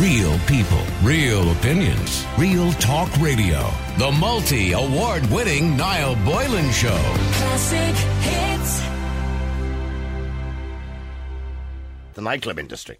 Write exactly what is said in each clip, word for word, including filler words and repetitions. Real people, real opinions, real talk radio. The multi-award-winning Niall Boylan Show. Classic hits. The nightclub industry.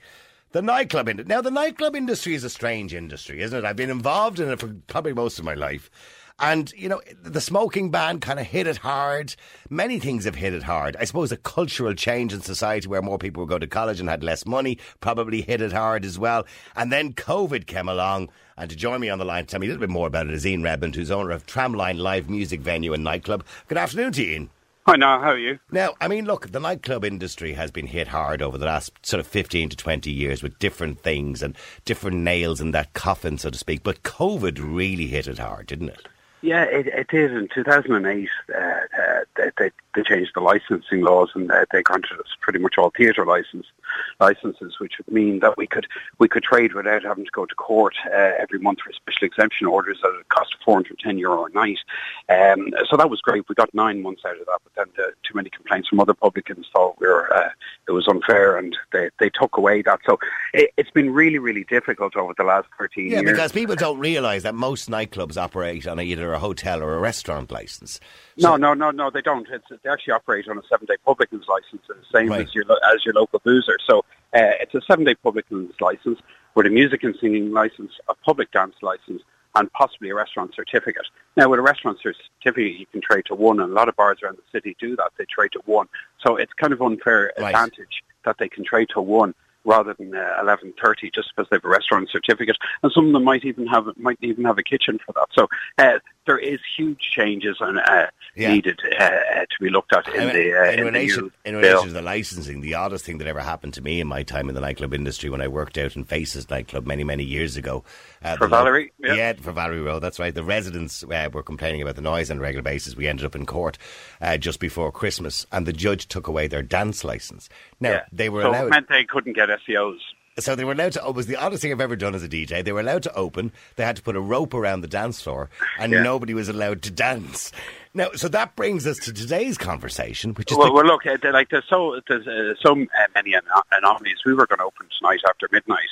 The nightclub industry. Now, the nightclub industry is a strange industry, isn't it? I've been involved in it for probably most of my life. And, you know, the smoking ban kind of hit it hard. Many things have hit it hard. I suppose a cultural change in society where more people would go to college and had less money probably hit it hard as well. And then COVID came along. And to join me on the line to tell me a little bit more about it is Ian Redmond, who's owner of Tramline Live Music Venue and Nightclub. Good afternoon to you, Ian. Hi, Niall. How are you? Now, I mean, look, the nightclub industry has been hit hard over the last sort of fifteen to twenty years with different things and different nails in that coffin, so to speak. But COVID really hit it hard, didn't it? Yeah, it, it did. In two thousand eight, uh, uh, they, they, they changed the licensing laws and uh, they granted us pretty much all theatre license, licenses, which would mean that we could we could trade without having to go to court uh, every month for special exemption orders at a cost of four hundred ten euro a night. Um, so that was great. We got nine months out of that, but then the, too many complaints from other publicans thought we were, uh, it was unfair, and they, they took away that. So it, it's been really, really difficult over the last thirteen yeah, years. Yeah, because people don't realise that most nightclubs operate on either a hotel or a restaurant license. So no, no, no, no, they don't. It's, they actually operate on a seven-day publican's license, the same right. as your as your local boozer. So uh, it's a seven-day publican's license with a music and singing license, a public dance license, and possibly a restaurant certificate. Now, with a restaurant certificate, you can trade to one, and a lot of bars around the city do that. They trade to one. So it's kind of unfair right. advantage that they can trade to one rather than uh, eleven thirty, just because they have a restaurant certificate, and some of them might even have might even have a kitchen for that. So uh, there is huge changes on, uh, yeah. needed uh, uh, to be looked at in I mean, the uh, in, in relation the in relation bill. to the licensing. The oddest thing that ever happened to me in my time in the nightclub industry when I worked out in Faces nightclub many many years ago uh, for Valerie, lo- yeah. yeah, for Valerie Rowe. That's right. The residents uh, were complaining about the noise on a regular basis. We ended up in court uh, just before Christmas, and the judge took away their dance license. Now yeah. they were so allowed. It meant they couldn't get it. S E Os. So they were allowed to, it was the oddest thing I've ever done as a D J. They were allowed to open, they had to put a rope around the dance floor, and yeah. nobody was allowed to dance. Now, so that brings us to today's conversation, which is... Well, the, well look, like, there's so, there's, uh, so many anomalies. We were going to open tonight after midnight,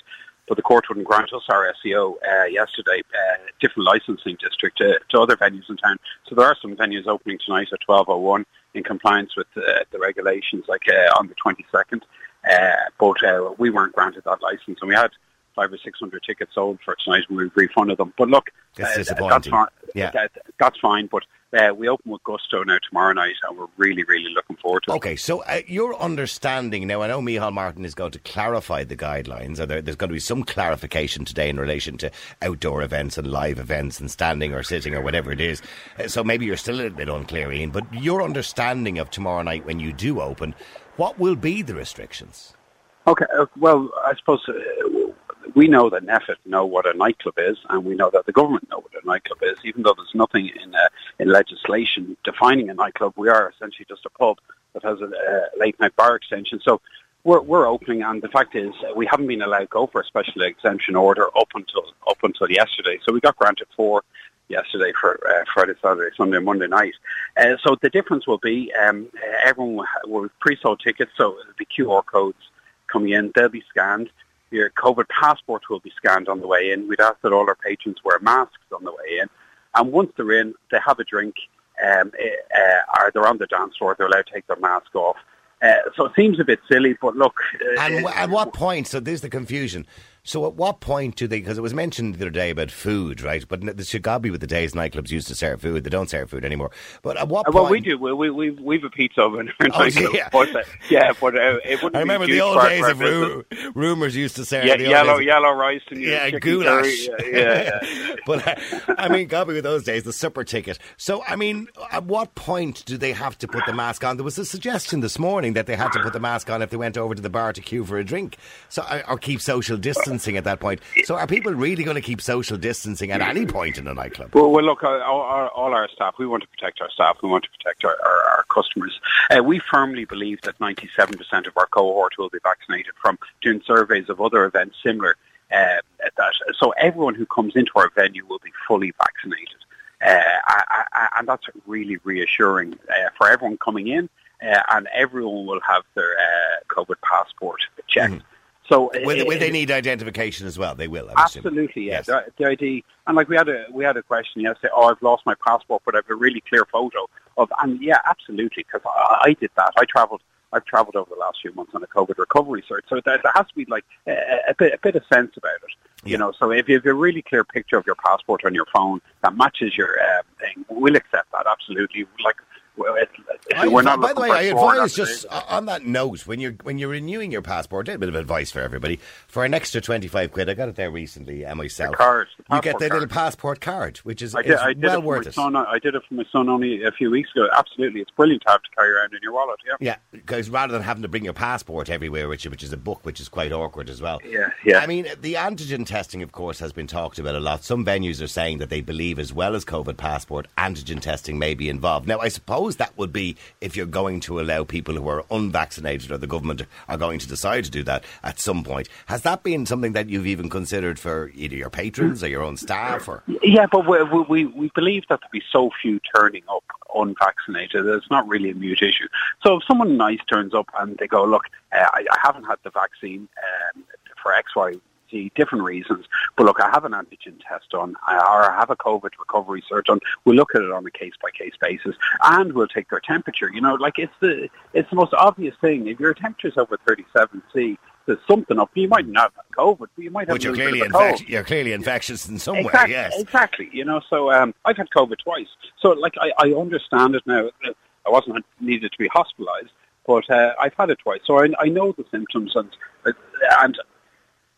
but the court wouldn't grant us our S E O uh, yesterday, uh, different licensing district uh, to other venues in town. So there are some venues opening tonight at twelve oh one in compliance with uh, the regulations, like uh, on the twenty-second. Uh, but uh, we weren't granted that license, and we had five or six hundred tickets sold for tonight, and we refunded them. But look, that's, uh, that's fine. Yeah. That, that's fine. But uh, we open with gusto now tomorrow night, and we're really, really looking forward to it. Okay, so uh, your understanding now, I know Micheál Martin is going to clarify the guidelines, or there, there's going to be some clarification today in relation to outdoor events and live events and standing or sitting or whatever it is. Uh, so maybe you're still a little bit unclear, Ian. But your understanding of tomorrow night when you do open. What will be the restrictions? Okay, uh, well, I suppose uh, we know that NPHET know what a nightclub is, and we know that the government know what a nightclub is. Even though there's nothing in uh, in legislation defining a nightclub, we are essentially just a pub that has a, a late-night bar extension. So we're we're opening, and the fact is uh, we haven't been allowed to go for a special exemption order up until up until yesterday. So we got granted four yesterday for uh, Friday, Saturday, Sunday, Monday night. Uh, so the difference will be um, everyone will, have, will have pre-sold tickets, so the Q R codes coming in, they'll be scanned. Your COVID passport will be scanned on the way in. We'd ask that all our patrons wear masks on the way in. And once they're in, they have a drink, um, uh, or they're on the dance floor, they're allowed to take their mask off. Uh, so it seems a bit silly, but look... Uh, and w- at what point, so there's the confusion, so at what point do they, because it was mentioned the other day about food, right, but this should God be with the days nightclubs used to serve food, they don't serve food anymore, but at what uh, point... Well, we do, we, we, we've, we've a pizza oven. Oh, yeah. But, uh, yeah, but uh, it wouldn't I remember the old days of ru- rumours used to serve... Yeah, yellow, yellow rice and yeah, goulash. Yeah, yeah, yeah. But, uh, I mean, God be with those days, the supper ticket. So, I mean, at what point do they have to put the mask on? There was a suggestion this morning that they had to put the mask on if they went over to the bar to queue for a drink, so or keep social distancing at that point. So are people really going to keep social distancing at any point in a nightclub? Well, well look, all, all, all our staff, we want to protect our staff, we want to protect our, our, our customers. Uh, we firmly believe that ninety-seven percent of our cohort will be vaccinated from doing surveys of other events similar uh, at that. So everyone who comes into our venue will be fully vaccinated. Uh, I, I, and that's really reassuring uh, for everyone coming in. Uh, and everyone will have their uh, COVID passport checked. Mm-hmm. So will, it, will they need identification as well? They will, I'm absolutely. Yeah, yes. the, the I D. And like we had a we had a question yesterday. Oh, I've lost my passport, but I have a really clear photo of. And yeah, absolutely, because I, I did that. I travelled. I've travelled over the last few months on a COVID recovery search. So there, there has to be like a, a bit a bit of sense about it, yeah. you know. So if you have a really clear picture of your passport on your phone that matches your um, thing, we'll accept that absolutely. Like. Well, it, it, I, we're not by the way, I advise just uh, on that note, when you're when you're renewing your passport, a bit of advice for everybody: for an extra twenty five quid, I got it there recently uh, myself. The card, the you get the little passport card, which is, I did, is I did well it worth it. Son, I did it for my son only a few weeks ago. Absolutely, it's brilliant to have to carry around in your wallet. Yeah, yeah, because rather than having to bring your passport everywhere, which which is a book, which is quite awkward as well. Yeah, yeah. I mean, the antigen testing, of course, has been talked about a lot. Some venues are saying that they believe, as well as COVID passport, antigen testing may be involved. Now, I suppose that would be if you're going to allow people who are unvaccinated, or the government are going to decide to do that at some point. Has that been something that you've even considered for either your patrons or your own staff? Or yeah, but we we, we believe that there'll be so few turning up unvaccinated that it's not really a mute issue. So if someone nice turns up and they go, look, uh, I, I haven't had the vaccine um, for X Y different reasons, but look, I have an antigen test on, or I have a COVID recovery search on, we'll look at it on a case-by-case basis, and we'll take their temperature. You know, like, it's the it's the most obvious thing. If your temperature's over thirty-seven C, there's something up. You might not have COVID, but you might have but you're clearly infecti- you're clearly infectious in some exactly, way, yes. Exactly, you know, so um, I've had COVID twice. So, like, I, I understand it now. I wasn't needed to be hospitalised, but uh, I've had it twice. So I, I know the symptoms, and, and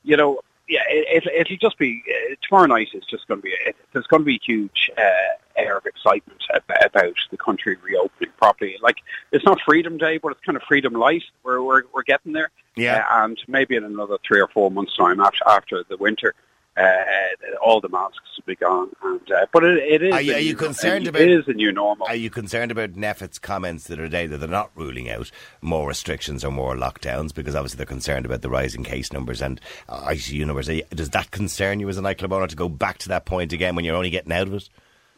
you know, yeah, it, it'll, it'll just be, uh, tomorrow night is just going to be, it, there's going to be a huge uh, air of excitement about, about the country reopening properly. Like, it's not Freedom Day, but it's kind of freedom light. We're we're, we're getting there. Yeah. Uh, and maybe in another three or four months' time after, after the winter, uh, all the masks will be gone. And uh, But it, it is are you, are you new, concerned about, it is a new normal. Are you concerned about NPHET's comments the other day that they're not ruling out more restrictions or more lockdowns, because obviously they're concerned about the rising case numbers and uh, I C U numbers? Does that concern you as a nightclub owner, to go back to that point again when you're only getting out of it?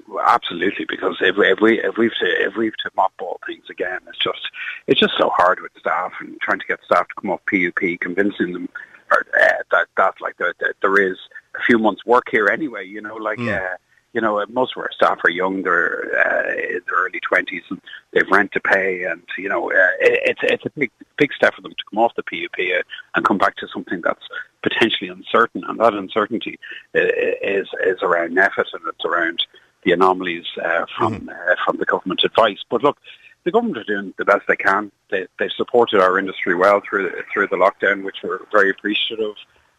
Well, absolutely, because if, if we if we've to, if we've to mothball things again, it's just it's just so hard with staff, and trying to get staff to come off P U P, convincing them or, uh, that that like that, that there is a few months' work here anyway. You know, like mm. uh, you know, most of our staff are young; they're uh, in their early twenties, and they've rent to pay. And you know, uh, it, it's it's a big big step for them to come off the P U P uh, and come back to something that's potentially uncertain, and that uncertainty is is around NPHET, and it's around the anomalies uh, from mm. uh, from the government advice. But look, the government are doing the best they can. They, they've supported our industry well through the, through the lockdown, which we're very appreciative.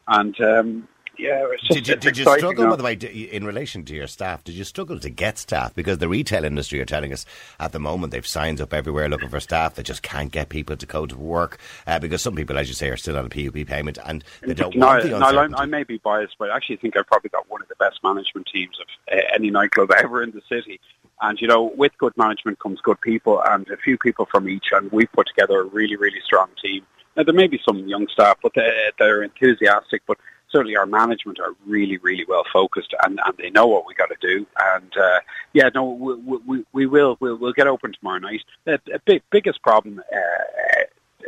And um, yeah, it's just, did you, it's did you struggle, now. By the way, in relation to your staff? Did you struggle to get staff? Because the retail industry are telling us at the moment they've signs up everywhere looking for staff. They just can't get people to go to work uh, because some people, as you say, are still on a P U P payment, and they don't no, want the uncertainty. No, I may be biased, but I actually think I've probably got one of the best management teams of uh, any nightclub ever in the city. And, you know, with good management comes good people, and a few people from each, and we've put together a really, really strong team. Now, there may be some young staff, but they're, they're enthusiastic, but certainly our management are really, really well focused, and, and they know what we got to do. And, uh, yeah, no, we, we, we will we'll, we'll get open tomorrow night. The big, biggest problem uh,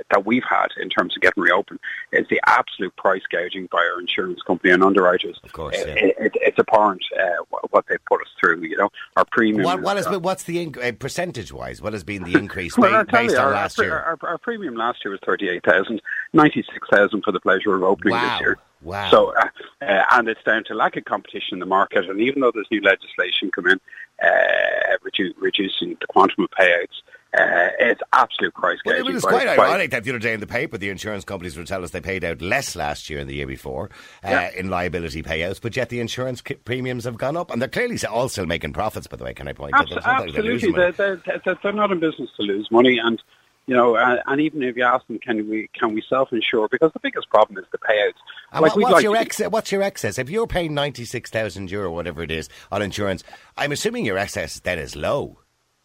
that we've had in terms of getting reopened is the absolute price gouging by our insurance company and underwriters. Of course, yeah. it, it, it's abhorrent uh, what they put us through. You know, our premium. What, what is, what's the inc- percentage-wise? What has been the increase well, based, based you, on our, last year? Our, our, our premium last year was thirty-eight thousand, ninety-six thousand for the pleasure of opening wow. this year. Wow! So, uh, uh, and it's down to lack of competition in the market. And even though there's new legislation come in, uh, redu- reducing the quantum of payouts. Uh, it's absolute price gouging. Well, it was quite ironic that the other day in the paper the insurance companies were telling us they paid out less last year and the year before uh, yeah. in liability payouts, but yet the insurance c- premiums have gone up, and they're clearly all still making profits, by the way, can I point out? Absol- absolutely, they're, they're, they're, they're not in business to lose money, and you know, uh, and even if you ask them, can we can we self-insure? Because the biggest problem is the payouts. And like, what's, like your ex- what's your excess? If you're paying ninety-six thousand euro, whatever it is, on insurance, I'm assuming your excess then is low.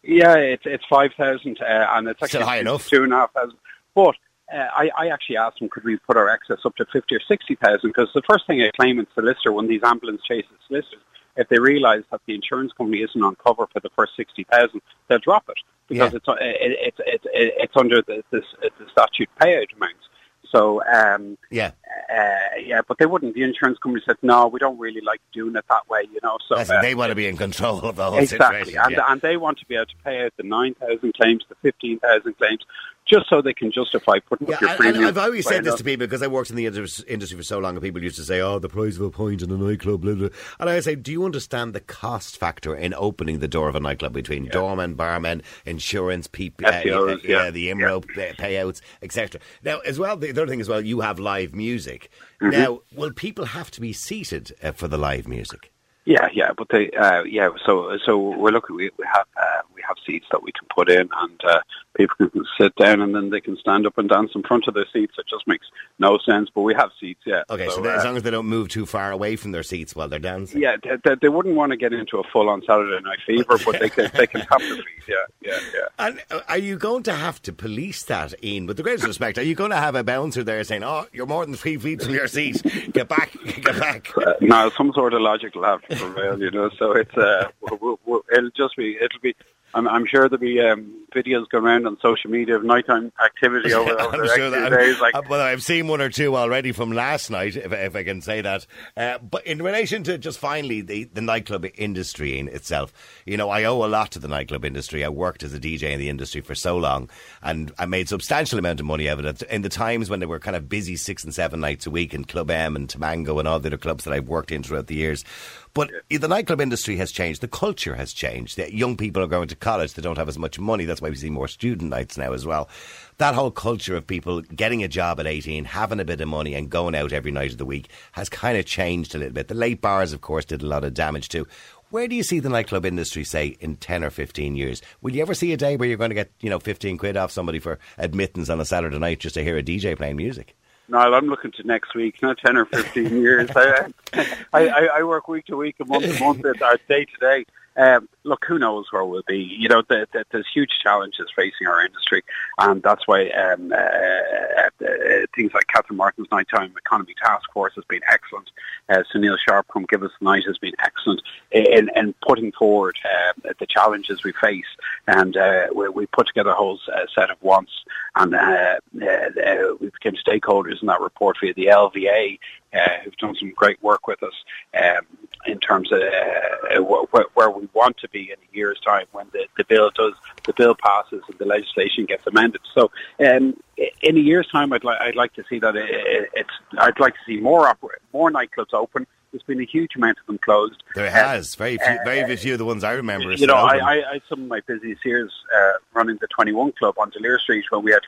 Yeah, it's it's five thousand, uh, and it's actually high enough. two and a half thousand. But uh, I, I actually asked them, could we put our excess up to fifty or sixty thousand? Because the first thing a claimant solicitor, when these ambulance chases solicitors, if they realise that the insurance company isn't on cover for the first sixty thousand, they'll drop it because yeah. it's it, it, it, it, it's under the, this, the statute payout amounts. So um, yeah, Uh, yeah, but they wouldn't. The insurance company said, no, we don't really like doing it that way, you know. So uh, they want to be in control of the whole exactly. situation. And, yeah. and they want to be able to pay out the nine thousand claims, the fifteen thousand claims, just so they can justify putting yeah, up your premium. I've always said this up. to people, because I worked in the industry for so long, and people used to say, oh, the price of a pint in a nightclub, blah, blah. And I say, do you understand the cost factor in opening the door of a nightclub between yeah. doormen, barmen, insurance, people, uh, uh, yeah. the I M R O yeah. payouts, et cetera. Now, as well, the other thing as well, you have live music. Mm-hmm. Now, will people have to be seated uh, for the live music? Yeah, yeah, but they, uh, yeah. So, so we're looking. We, we have uh, we have seats that we can put in, and uh, people can sit down, and then they can stand up and dance in front of their seats. It just makes no sense, but we have seats. Yeah. Okay, so, so uh, as long as they don't move too far away from their seats while they're dancing. Yeah, they, they, they wouldn't want to get into a full-on Saturday Night Fever, but they can they can have their feet. Yeah, yeah, yeah. And are you going to have to police that, Ian? With the greatest respect, are you going to have a bouncer there saying, "Oh, you're more than three feet from your seat. Get back, get back." Uh, no, some sort of logic will have. Prevail, you know, so it's uh, we'll, we'll, it'll just be it'll be. I'm, I'm sure there'll be um, videos going around on social media of nighttime activity over, over I'm the sure next few days. Like, uh, well, I've seen one or two already from last night, if, if I can say that. Uh, but in relation to just finally the, the nightclub industry in itself, you know, I owe a lot to the nightclub industry. I worked as a D J in the industry for so long, and I made substantial amount of money out of it. In the times when they were kind of busy six and seven nights a week in Club M and Tamango and all the other clubs that I've worked in throughout the years. But the nightclub industry has changed. The culture has changed. The young people are going to college. They don't have as much money. That's why we see more student nights now as well. That whole culture of people getting a job at eighteen, having a bit of money and going out every night of the week has kind of changed a little bit. The late bars, of course, did a lot of damage too. Where do you see the nightclub industry, say, in ten or fifteen years? Will you ever see a day where you're going to get, you know, fifteen quid off somebody for admittance on a Saturday night just to hear a D J playing music? Niall, I'm looking to next week, not ten or fifteen years. I, I, I work week to week and month to month, or day to day. Um, look, who knows where we'll be? You know, the, the, there's huge challenges facing our industry, and that's why um, uh, uh, things like Catherine Martin's Nighttime Economy Task Force has been excellent. Uh, Sunil Sharpe from Give Us the Night has been excellent in, in putting forward uh, the challenges we face, and uh, we, we put together a whole uh, set of wants, and uh, uh, we became stakeholders in that report via the L V A, uh, who've done some great work with us um, in terms of uh, where, where we want to be in a year's time when the, the bill does the bill passes and the legislation gets amended. So um, in a year's time, I'd like I'd like to see that it, it's I'd like to see more oper- more nightclubs open. There's been a huge amount of them closed. There has uh, very few, very uh, few of the ones I remember. You know, I, I, I some of my busiest years uh, running the Twenty One Club on Delere Street when we had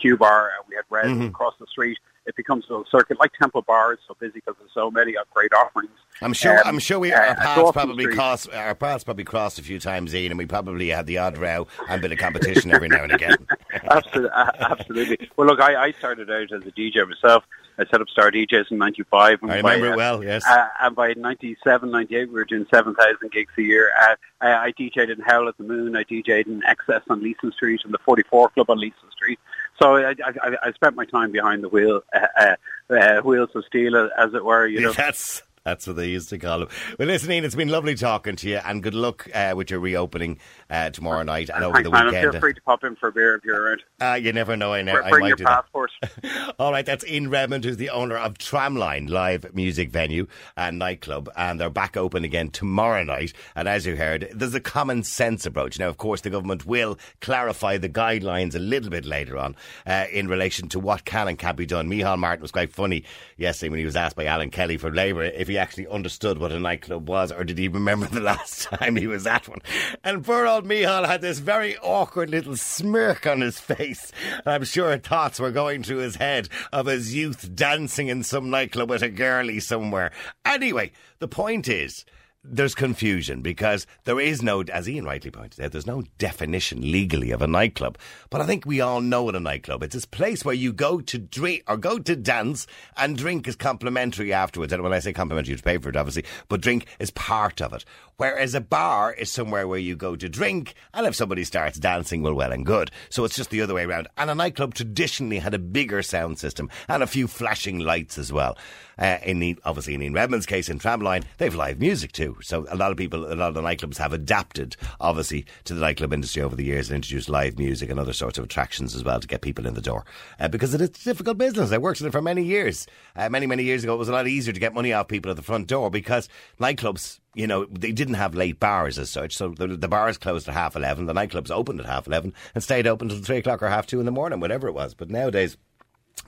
Q Bar and we had Red mm-hmm. across the street. It becomes a little circuit like Temple Bar. It's so busy because there's so many great offerings. I'm sure. Um, I'm sure we our paths uh, probably crossed. Our paths probably crossed a few times, Ian, and we probably had the odd row and a bit of competition every now and again. Absolutely, absolutely. Well, look, I, I started out as a D J myself. I set up Star D Js in ninety-five. I remember by, it well, yes. Uh, and by ninety-seven, ninety-eight, we were doing seven thousand gigs a year. Uh, I, I DJed in Hell at the Moon. I DJed in Excess on Leeson Street and the Forty Four Club on Leeson Street. So I, I, I spent my time behind the wheel, uh, uh, uh, wheels of steel, as it were. You know, that's that's what they used to call them. Well, listen, Ian, it's been lovely talking to you, and good luck uh, with your reopening uh, tomorrow night and over Thanks, the man, weekend. Feel free to pop in for a beer if you're around. Uh, you never know. I know. Bring I might your do passport. That. All right, that's Ian Redmond, who's the owner of Tramline Live Music Venue and Nightclub, and they're back open again tomorrow night. And as you heard, there's a common sense approach. Now, of course, the government will clarify the guidelines a little bit later on uh, in relation to what can and can't be done. Micheál Martin was quite funny yesterday when he was asked by Alan Kelly for Labour if he actually understood what a nightclub was, or did he remember the last time he was at one? And poor old Micheál had this very awkward little smirk on his face. And I'm sure thoughts were going through his head of his youth dancing in some nightclub with a girlie somewhere. Anyway, the point is, there's confusion because there is no, as Ian rightly pointed out, there's no definition legally of a nightclub. But I think we all know what a nightclub is. It's a place where you go to drink or go to dance, and drink is complimentary afterwards. And when I say complimentary, you have to pay for it, obviously, but drink is part of it. Whereas a bar is somewhere where you go to drink, and if somebody starts dancing, well, well and good. So it's just the other way around. And a nightclub traditionally had a bigger sound system and a few flashing lights as well. Uh, in the, obviously in Ian Redmond's case in Tramline, they've live music too. do. So a lot of people, a lot of the nightclubs have adapted, obviously, to the nightclub industry over the years and introduced live music and other sorts of attractions as well to get people in the door. Uh, because it is a difficult business. I worked in it for many years. Uh, many, many years ago, it was a lot easier to get money off people at the front door because nightclubs, you know, they didn't have late bars as such. So the, the bars closed at half eleven. The nightclubs opened at half eleven and stayed open until three o'clock or half two in the morning, whatever it was. But nowadays,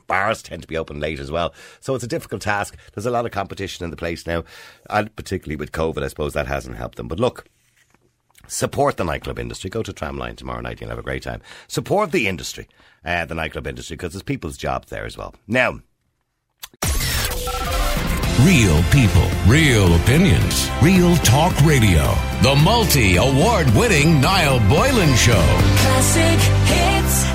bars tend to be open late as well. So it's a difficult task. There's a lot of competition in the place now. And particularly with COVID, I suppose that hasn't helped them. But look, support the nightclub industry. Go to Tramline tomorrow night. You'll have a great time. Support the industry, uh, the nightclub industry, because there's people's jobs there as well. Now, real people, real opinions, real talk radio. The multi-award-winning Niall Boylan Show. Classic hits.